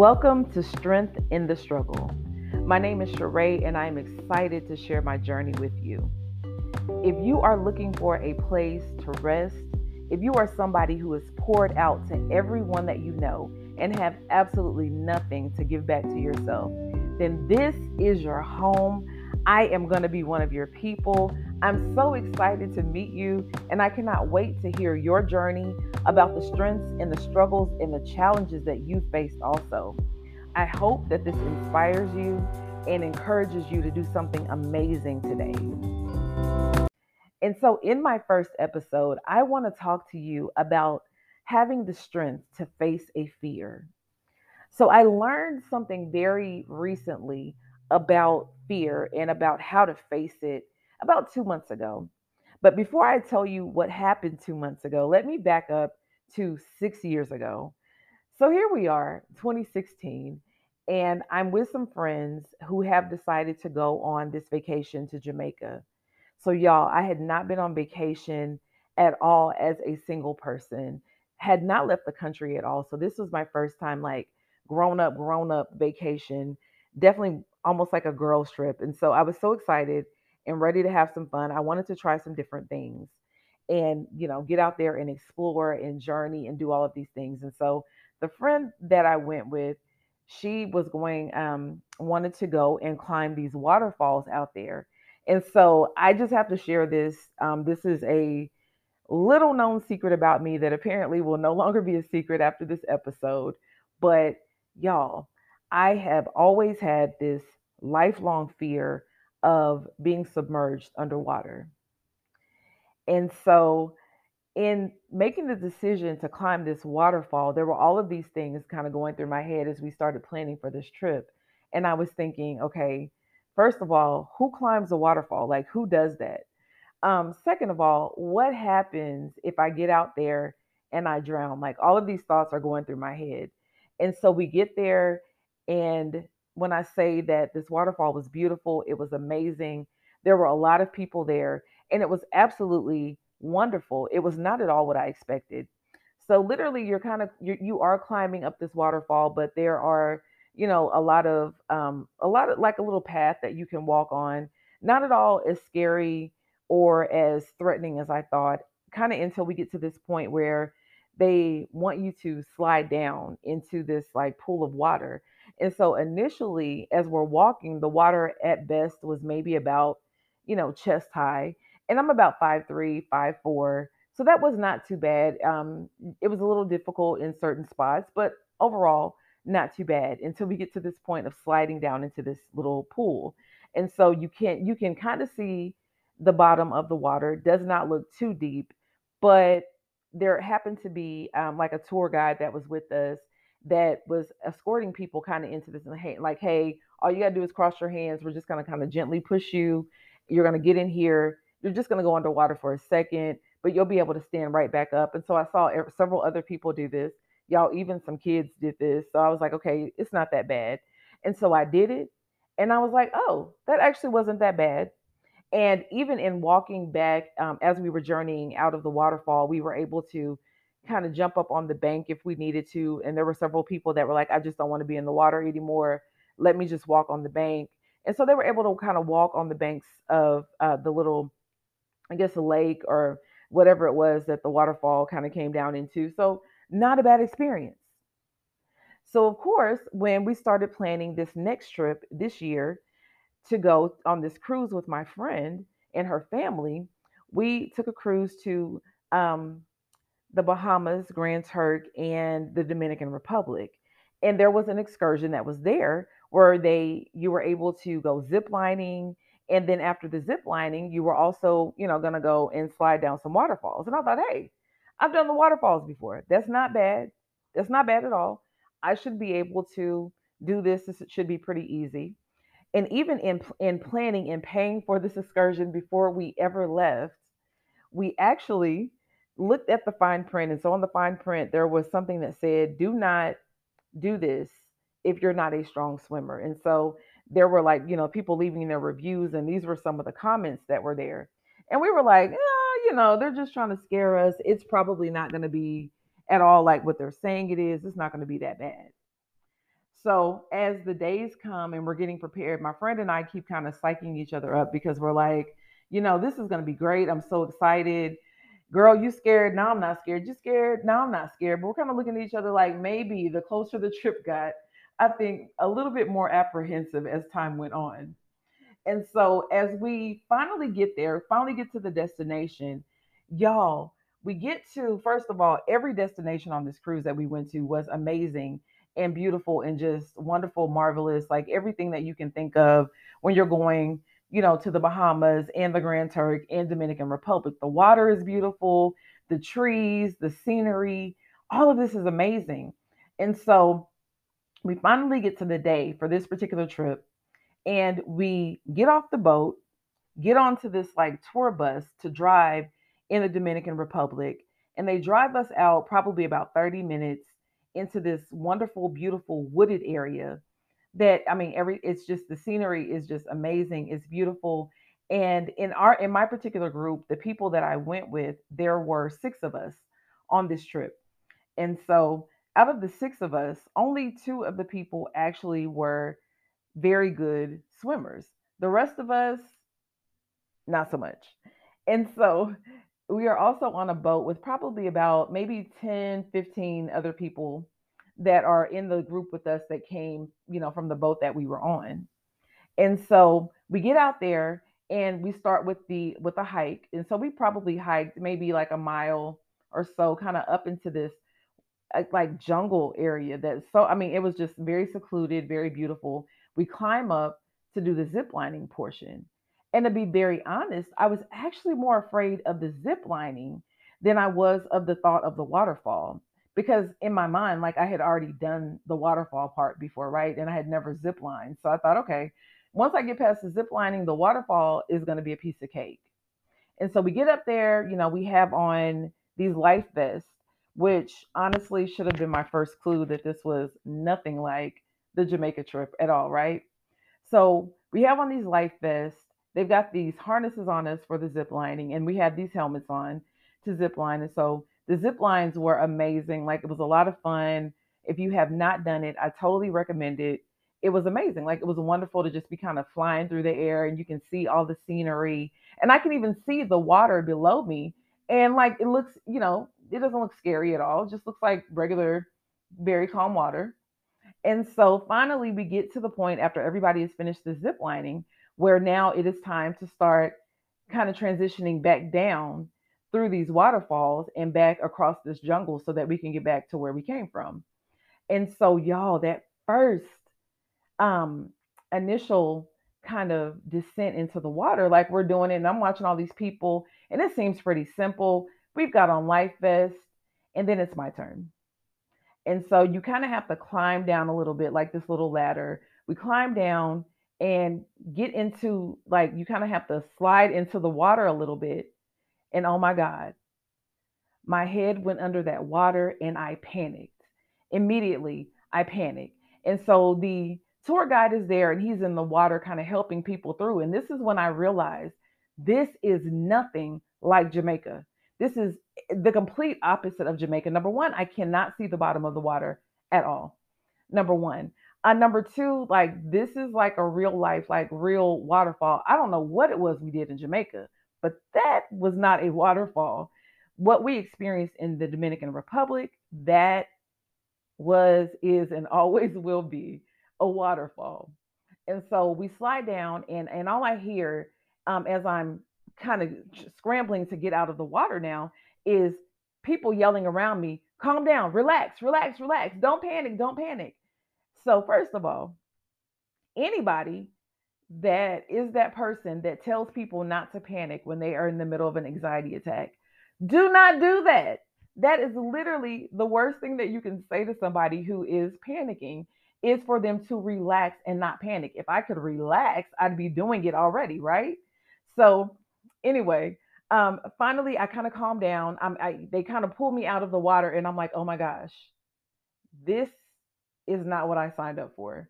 Welcome to Strength in the Struggle. My name is Sheree, and I am excited to share my journey with you. If you are looking for a place to rest, if you are somebody who is poured out to everyone that you know and have absolutely nothing to give back to yourself, then this is your home. I am going to be one of your people. I'm so excited to meet you, and I cannot wait to hear your journey about the strengths and the struggles and the challenges that you faced also. I hope that this inspires you and encourages you to do something amazing today. And so in my first episode, I want to talk to you about having the strength to face a fear. So I learned something very recently about fear and about how to face it about 2 months ago. But before I tell you what happened 2 months ago, let me back up to 6 years ago. So here we are, 2016, and I'm with some friends who have decided to go on this vacation to Jamaica. So y'all, I had not been on vacation at all as a single person, had not left the country at all. So this was my first time like grown up vacation, definitely almost like a girl's trip. And so I was so excited and ready to have some fun. I wanted to try some different things and, you know, get out there and explore and journey and do all of these things. And so the friend that I went with, she was going, wanted to go and climb these waterfalls out there. And so I just have to share this. This is a little known secret about me that apparently will no longer be a secret after this episode. But y'all, I have always had this lifelong fear of being submerged underwater. And so in making the decision to climb this waterfall, there were all of these things kind of going through my head as we started planning for this trip. And I was thinking, okay, first of all, who climbs a waterfall? Like, who does that? Second of all, what happens if I get out there and I drown? Like, all of these thoughts are going through my head. And so we get there, and when I say that this waterfall was beautiful, it was amazing. There were a lot of people there, and it was absolutely wonderful. It was not at all what I expected. So literally, you are climbing up this waterfall, but there are, you know, a lot of like a little path that you can walk on. Not at all as scary or as threatening as I thought. Kind of until we get to this point where they want you to slide down into this like pool of water. And so initially, as we're walking, the water at best was maybe about, you know, chest high. And I'm about 5'3", 5'4". So that was not too bad. It was a little difficult in certain spots, but overall, not too bad until we get to this point of sliding down into this little pool. And so you can kind of see the bottom of the water. It does not look too deep, but there happened to be like a tour guide that was with us that was escorting people kind of into this, like, hey, all you gotta do is cross your hands. We're just gonna kind of gently push you. You're gonna get in here. You're just gonna go underwater for a second, but you'll be able to stand right back up. And so I saw several other people do this. Y'all, even some kids did this. So I was like, okay, it's not that bad. And so I did it. And I was like, oh, that actually wasn't that bad. And even in walking back, as we were journeying out of the waterfall, we were able to kind of jump up on the bank if we needed to. And there were several people that were like, I just don't want to be in the water anymore. Let me just walk on the bank. And so they were able to kind of walk on the banks of the little, I guess, a lake or whatever it was that the waterfall kind of came down into. So not a bad experience. So of course, when we started planning this next trip this year to go on this cruise with my friend and her family, we took a cruise to the Bahamas, Grand Turk, and the Dominican Republic. And there was an excursion that was there where you were able to go zip lining. And then after the zip lining, you were also, you know, going to go and slide down some waterfalls. And I thought, hey, I've done the waterfalls before. That's not bad. That's not bad at all. I should be able to do this. This should be pretty easy. And even in planning and paying for this excursion before we ever left, we actually looked at the fine print. And so on the fine print, there was something that said, do not do this if you're not a strong swimmer. And so there were, like, you know, people leaving their reviews, and these were some of the comments that were there. And we were like, you know, they're just trying to scare us. It's probably not going to be at all like what they're saying it is. It's not going to be that bad. So as the days come and we're getting prepared, my friend and I keep kind of psyching each other up because we're like, you know, this is going to be great. I'm so excited. Girl, you scared? No, I'm not scared. You scared? No, I'm not scared. But we're kind of looking at each other like maybe the closer the trip got, I think a little bit more apprehensive as time went on. And so as we finally get there, finally get to the destination, y'all, we get to, first of all, every destination on this cruise that we went to was amazing and beautiful and just wonderful, marvelous, like everything that you can think of when you're going, you know, to the Bahamas and the Grand Turk and Dominican Republic. The water is beautiful, the trees, the scenery, all of this is amazing. And so we finally get to the day for this particular trip, and we get off the boat, get onto this like tour bus to drive in the Dominican Republic. And they drive us out probably about 30 minutes into this wonderful, beautiful wooded area that, I mean, it's just, the scenery is just amazing. It's beautiful. And in my particular group, the people that I went with, there were 6 of us on this trip. And so out of the 6 of us, only 2 of the people actually were very good swimmers. The rest of us, not so much. And so we are also on a boat with probably about maybe 10, 15 other people that are in the group with us that came, you know, from the boat that we were on. And so we get out there and we start with a hike. And so we probably hiked maybe like a mile or so kind of up into this like jungle area that's so, I mean, it was just very secluded, very beautiful. We climb up to do the zip lining portion. And to be very honest, I was actually more afraid of the zip lining than I was of the thought of the waterfall, because in my mind, like I had already done the waterfall part before, right? And I had never zip lined. So I thought, okay, once I get past the zip lining, the waterfall is going to be a piece of cake. And so we get up there, you know, we have on these life vests, which honestly should have been my first clue that this was nothing like the Jamaica trip at all, right? So we have on these life vests. They've got these harnesses on us for the zip lining, and we had these helmets on to zip line. And so the zip lines were amazing. Like, it was a lot of fun. If you have not done it, I totally recommend it. It was amazing. Like, it was wonderful to just be kind of flying through the air, and you can see all the scenery, and I can even see the water below me. And like, it looks, you know, it doesn't look scary at all. It just looks like regular, very calm water. And so finally we get to the point after everybody has finished the zip lining where now it is time to start kind of transitioning back down through these waterfalls and back across this jungle so that we can get back to where we came from. And so y'all, that first initial kind of descent into the water, like we're doing it and I'm watching all these people and it seems pretty simple. We've got on life vests and then it's my turn. And so you kind of have to climb down a little bit, like this little ladder. We climb down and get into, like, you kind of have to slide into the water a little bit. And oh my God, my head went under that water and I panicked. Immediately, I panicked. And so the tour guide is there and he's in the water kind of helping people through. And this is when I realized this is nothing like Jamaica. This is the complete opposite of Jamaica. Number one, I cannot see the bottom of the water at all. Number one. Number two, like, this is like a real life, like real waterfall. I don't know what it was we did in Jamaica, but that was not a waterfall. What we experienced in the Dominican Republic, that was, is, and always will be a waterfall. And so we slide down and all I hear as I'm kind of scrambling to get out of the water now is people yelling around me, calm down, relax, relax, relax. Don't panic, don't panic. So first of all, anybody that is that person that tells people not to panic when they are in the middle of an anxiety attack, do not do that. That is literally the worst thing that you can say to somebody who is panicking, is for them to relax and not panic. If I could relax, I'd be doing it already, right? So anyway, finally, I kind of calmed down. They kind of pulled me out of the water and I'm like, oh my gosh, this is not what I signed up for.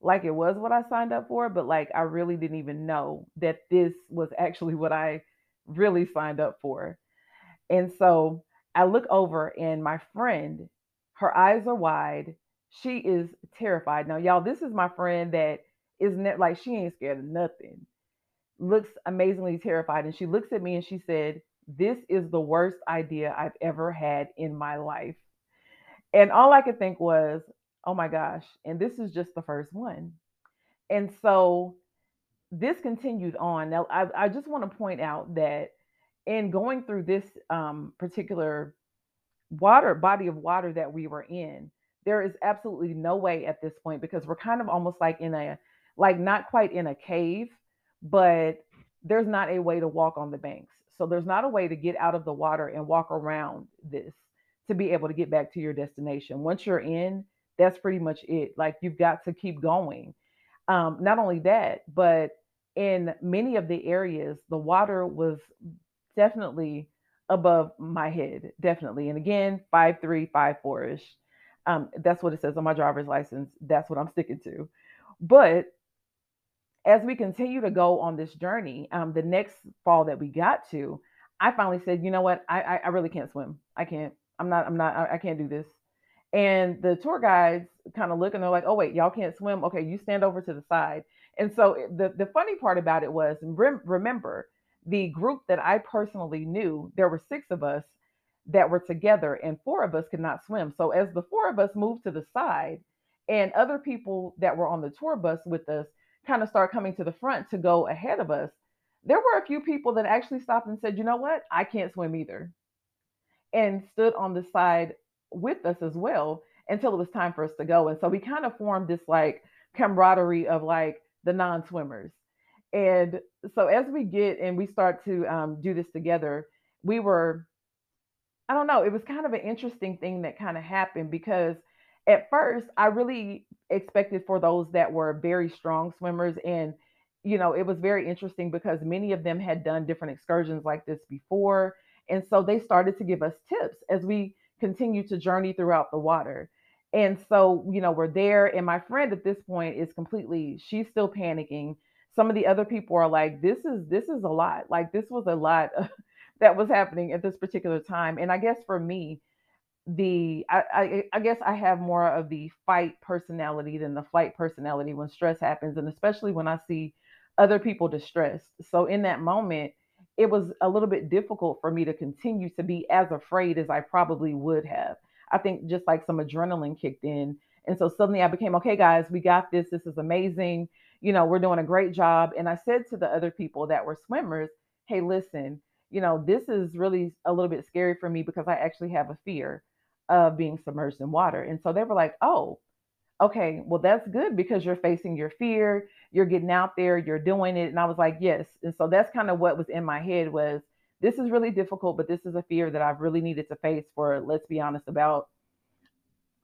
Like, it was what I signed up for, but like, I really didn't even know that this was actually what I really signed up for. And so I look over and my friend, her eyes are wide. She is terrified. Now, y'all, this is my friend that isn't like, she ain't scared of nothing. Looks amazingly terrified. And she looks at me and she said, "This is the worst idea I've ever had in my life." And all I could think was, oh my gosh. And this is just the first one. And so this continued on. Now, I just want to point out that in going through this particular body of water that we were in, there is absolutely no way at this point, because we're kind of almost like in a, like not quite in a cave, but there's not a way to walk on the banks. So there's not a way to get out of the water and walk around this to be able to get back to your destination. Once you're in, that's pretty much it. Like, you've got to keep going. Not only that, but in many of the areas, the water was definitely above my head, definitely. And again, 5'3", 5'4" ish. That's what it says on my driver's license. That's what I'm sticking to. But as we continue to go on this journey, the next fall that we got to, I finally said, you know what? I really can't swim. I can't. I can't do this. And the tour guides kind of look and they're like, oh wait, y'all can't swim. Okay, you stand over to the side. And so the funny part about it was, remember, the group that I personally knew, there were 6 of us that were together and 4 of us could not swim. So as the 4 of us moved to the side and other people that were on the tour bus with us kind of start coming to the front to go ahead of us, there were a few people that actually stopped and said, you know what? I can't swim either, and stood on the side with us as well until it was time for us to go. And so we kind of formed this like camaraderie of like the non-swimmers. And so as we get and we start to do this together, we were, I don't know, it was kind of an interesting thing that kind of happened, because at first I really expected for those that were very strong swimmers. And, you know, it was very interesting because many of them had done different excursions like this before. And so they started to give us tips as we continue to journey throughout the water. And so, you know, we're there. And my friend at this point is completely, she's still panicking. Some of the other people are like, this is a lot. Like, this was a lot that was happening at this particular time. And I guess for me, I guess I have more of the fight personality than the flight personality when stress happens. And especially when I see other people distressed. So in that moment, it was a little bit difficult for me to continue to be as afraid as I probably would have. I think just like some adrenaline kicked in. And so suddenly I became, okay, guys, we got this. This is amazing. You know, we're doing a great job. And I said to the other people that were swimmers, hey, listen, you know, this is really a little bit scary for me because I actually have a fear of being submerged in water. And so they were like, oh, okay, well, that's good because you're facing your fear, you're getting out there, you're doing it. And I was like, yes. And so that's kind of what was in my head was, this is really difficult, but this is a fear that I've really needed to face for, let's be honest, about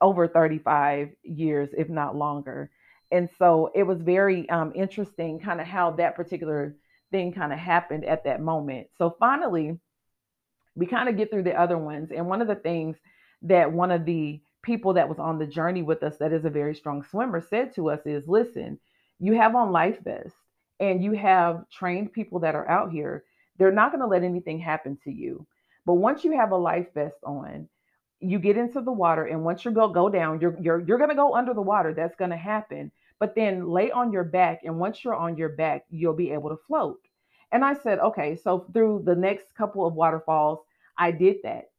over 35 years, if not longer. And so it was very interesting kind of how that particular thing kind of happened at that moment. So finally, we kind of get through the other ones. And one of the things that one of the people that was on the journey with us that is a very strong swimmer said to us is, listen, you have on life vests and you have trained people that are out here. They're not going to let anything happen to you. But once you have a life vest on, you get into the water, and once you go down, you're going to go under the water. That's going to happen. But then lay on your back, and once you're on your back, you'll be able to float. And I said, okay. So through the next couple of waterfalls, I did that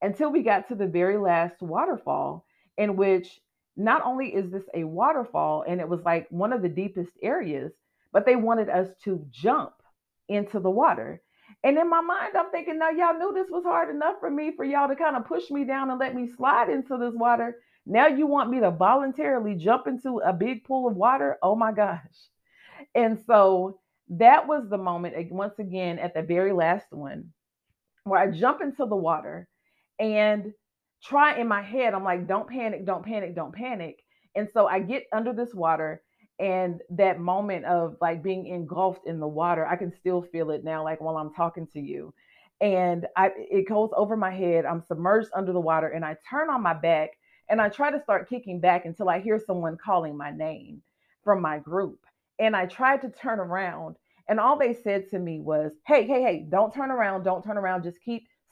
until we got to the very last waterfall, in which not only is this a waterfall and it was like one of the deepest areas, but they wanted us to jump into the water. And in my mind, I'm thinking, now y'all knew this was hard enough for me for y'all to kind of push me down and let me slide into this water. Now you want me to voluntarily jump into a big pool of water? Oh my gosh. And so that was the moment, once again, at the very last one, where I jump into the water and try in my head, I'm like, don't panic, don't panic, don't panic. And so I get under this water, and that moment of like being engulfed in the water, I can still feel it now, like while I'm talking to you. And it goes over my head. I'm submerged under the water, and I turn on my back and I try to start kicking back until I hear someone calling my name from my group. And I tried to turn around, and all they said to me was, hey, hey, hey, don't turn around. Don't turn around. Just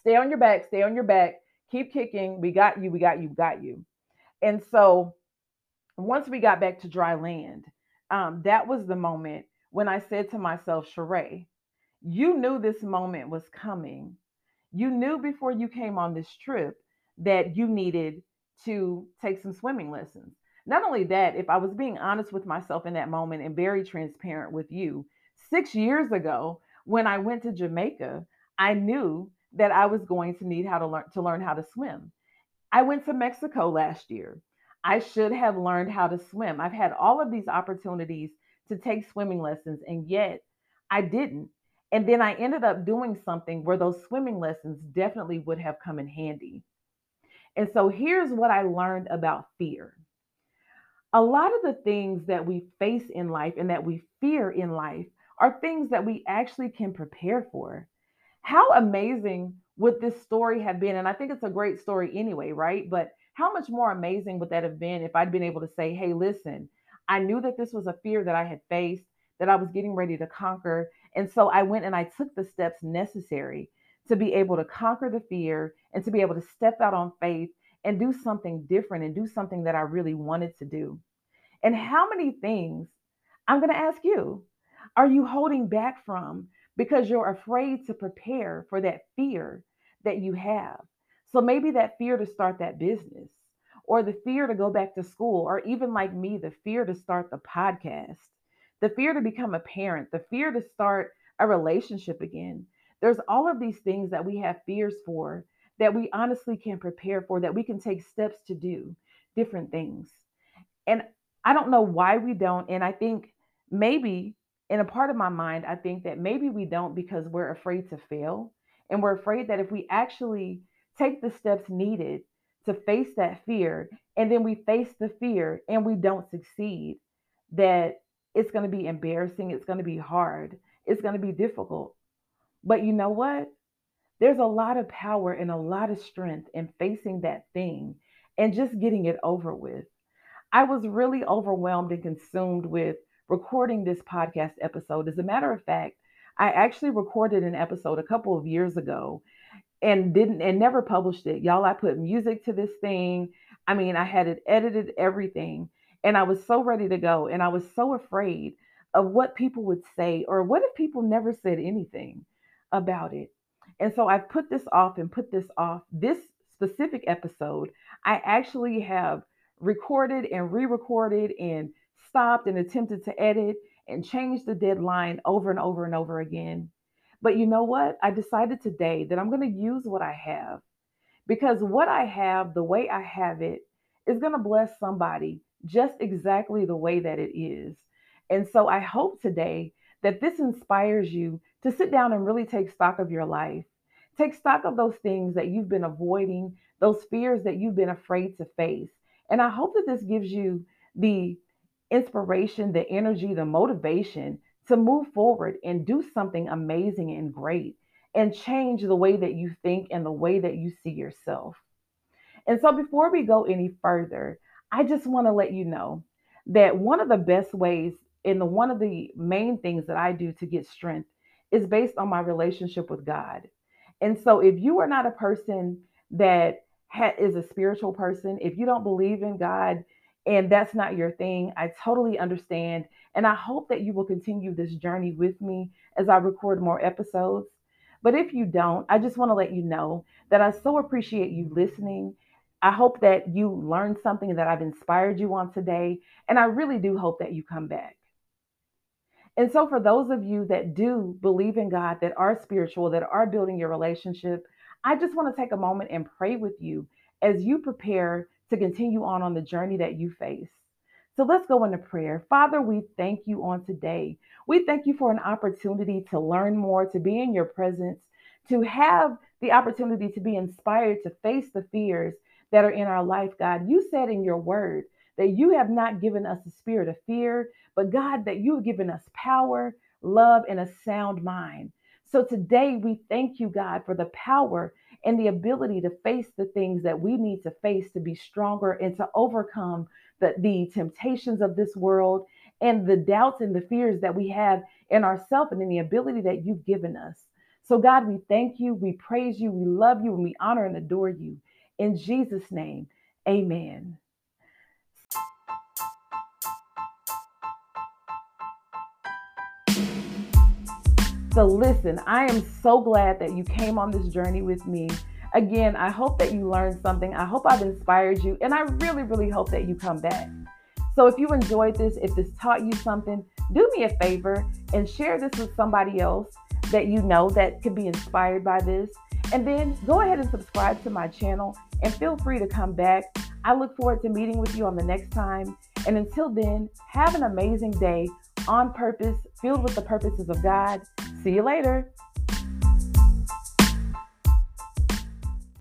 stay on your back. Stay on your back. Keep kicking. We got you. We got you. We got you. And so once we got back to dry land, that was the moment when I said to myself, Sheree, you knew this moment was coming. You knew before you came on this trip that you needed to take some swimming lessons. Not only that, if I was being honest with myself in that moment and very transparent with you, 6 years ago, when I went to Jamaica, I knew that I was going to need to learn how to swim. I went to Mexico last year. I should have learned how to swim. I've had all of these opportunities to take swimming lessons, and yet I didn't. And then I ended up doing something where those swimming lessons definitely would have come in handy. And so here's what I learned about fear. A lot of the things that we face in life and that we fear in life are things that we actually can prepare for. How amazing would this story have been? And I think it's a great story anyway, right? But how much more amazing would that have been if I'd been able to say, hey, listen, I knew that this was a fear that I had faced, that I was getting ready to conquer. And so I went and I took the steps necessary to be able to conquer the fear and to be able to step out on faith and do something different and do something that I really wanted to do. And how many things, I'm going to ask you, are you holding back from because you're afraid to prepare for that fear that you have? So maybe that fear to start that business, or the fear to go back to school, or even like me, the fear to start the podcast, the fear to become a parent, the fear to start a relationship again. There's all of these things that we have fears for that we honestly can prepare for, that we can take steps to do different things. And I don't know why we don't. And I think maybe in a part of my mind, I think that maybe we don't because we're afraid to fail. And we're afraid that if we actually take the steps needed to face that fear, and then we face the fear and we don't succeed, that it's going to be embarrassing. It's going to be hard. It's going to be difficult. But you know what? There's a lot of power and a lot of strength in facing that thing and just getting it over with. I was really overwhelmed and consumed with recording this podcast episode. As a matter of fact, I actually recorded an episode a couple of years ago and never published it. Y'all, I put music to this thing. I mean, I had it edited, everything, and I was so ready to go. And I was so afraid of what people would say, or what if people never said anything about it. And so I put this off and put this off. This specific episode, I actually have recorded and re-recorded and stopped and attempted to edit and change the deadline over and over and over again. But you know what? I decided today that I'm going to use what I have, because what I have, the way I have it, is going to bless somebody just exactly the way that it is. And so I hope today that this inspires you to sit down and really take stock of your life. Take stock of those things that you've been avoiding, those fears that you've been afraid to face. And I hope that this gives you the inspiration, the energy, the motivation to move forward and do something amazing and great and change the way that you think and the way that you see yourself. And so before we go any further, I just want to let you know that one of the best ways and one of the main things that I do to get strength is based on my relationship with God. And so if you are not a person that is a spiritual person, if you don't believe in God, and that's not your thing, I totally understand. And I hope that you will continue this journey with me as I record more episodes. But if you don't, I just want to let you know that I so appreciate you listening. I hope that you learned something, that I've inspired you on today. And I really do hope that you come back. And so for those of you that do believe in God, that are spiritual, that are building your relationship, I just want to take a moment and pray with you as you prepare to continue on the journey that you face. So let's go into prayer. Father, we thank you on today. We thank you for an opportunity to learn more, to be in your presence, to have the opportunity to be inspired to face the fears that are in our life, God. You said in your word that you have not given us a spirit of fear, but God, that you have given us power, love, and a sound mind. So today we thank you, God, for the power and the ability to face the things that we need to face to be stronger and to overcome the temptations of this world and the doubts and the fears that we have in ourselves and in the ability that you've given us. So God, we thank you, we praise you, we love you, and we honor and adore you. In Jesus' name, amen. So listen, I am so glad that you came on this journey with me. Again, I hope that you learned something. I hope I've inspired you, and I really, really hope that you come back. So if you enjoyed this, if this taught you something, do me a favor and share this with somebody else that you know that could be inspired by this. And then go ahead and subscribe to my channel and feel free to come back. I look forward to meeting with you on the next time. And until then, have an amazing day on purpose, filled with the purposes of God. See you later.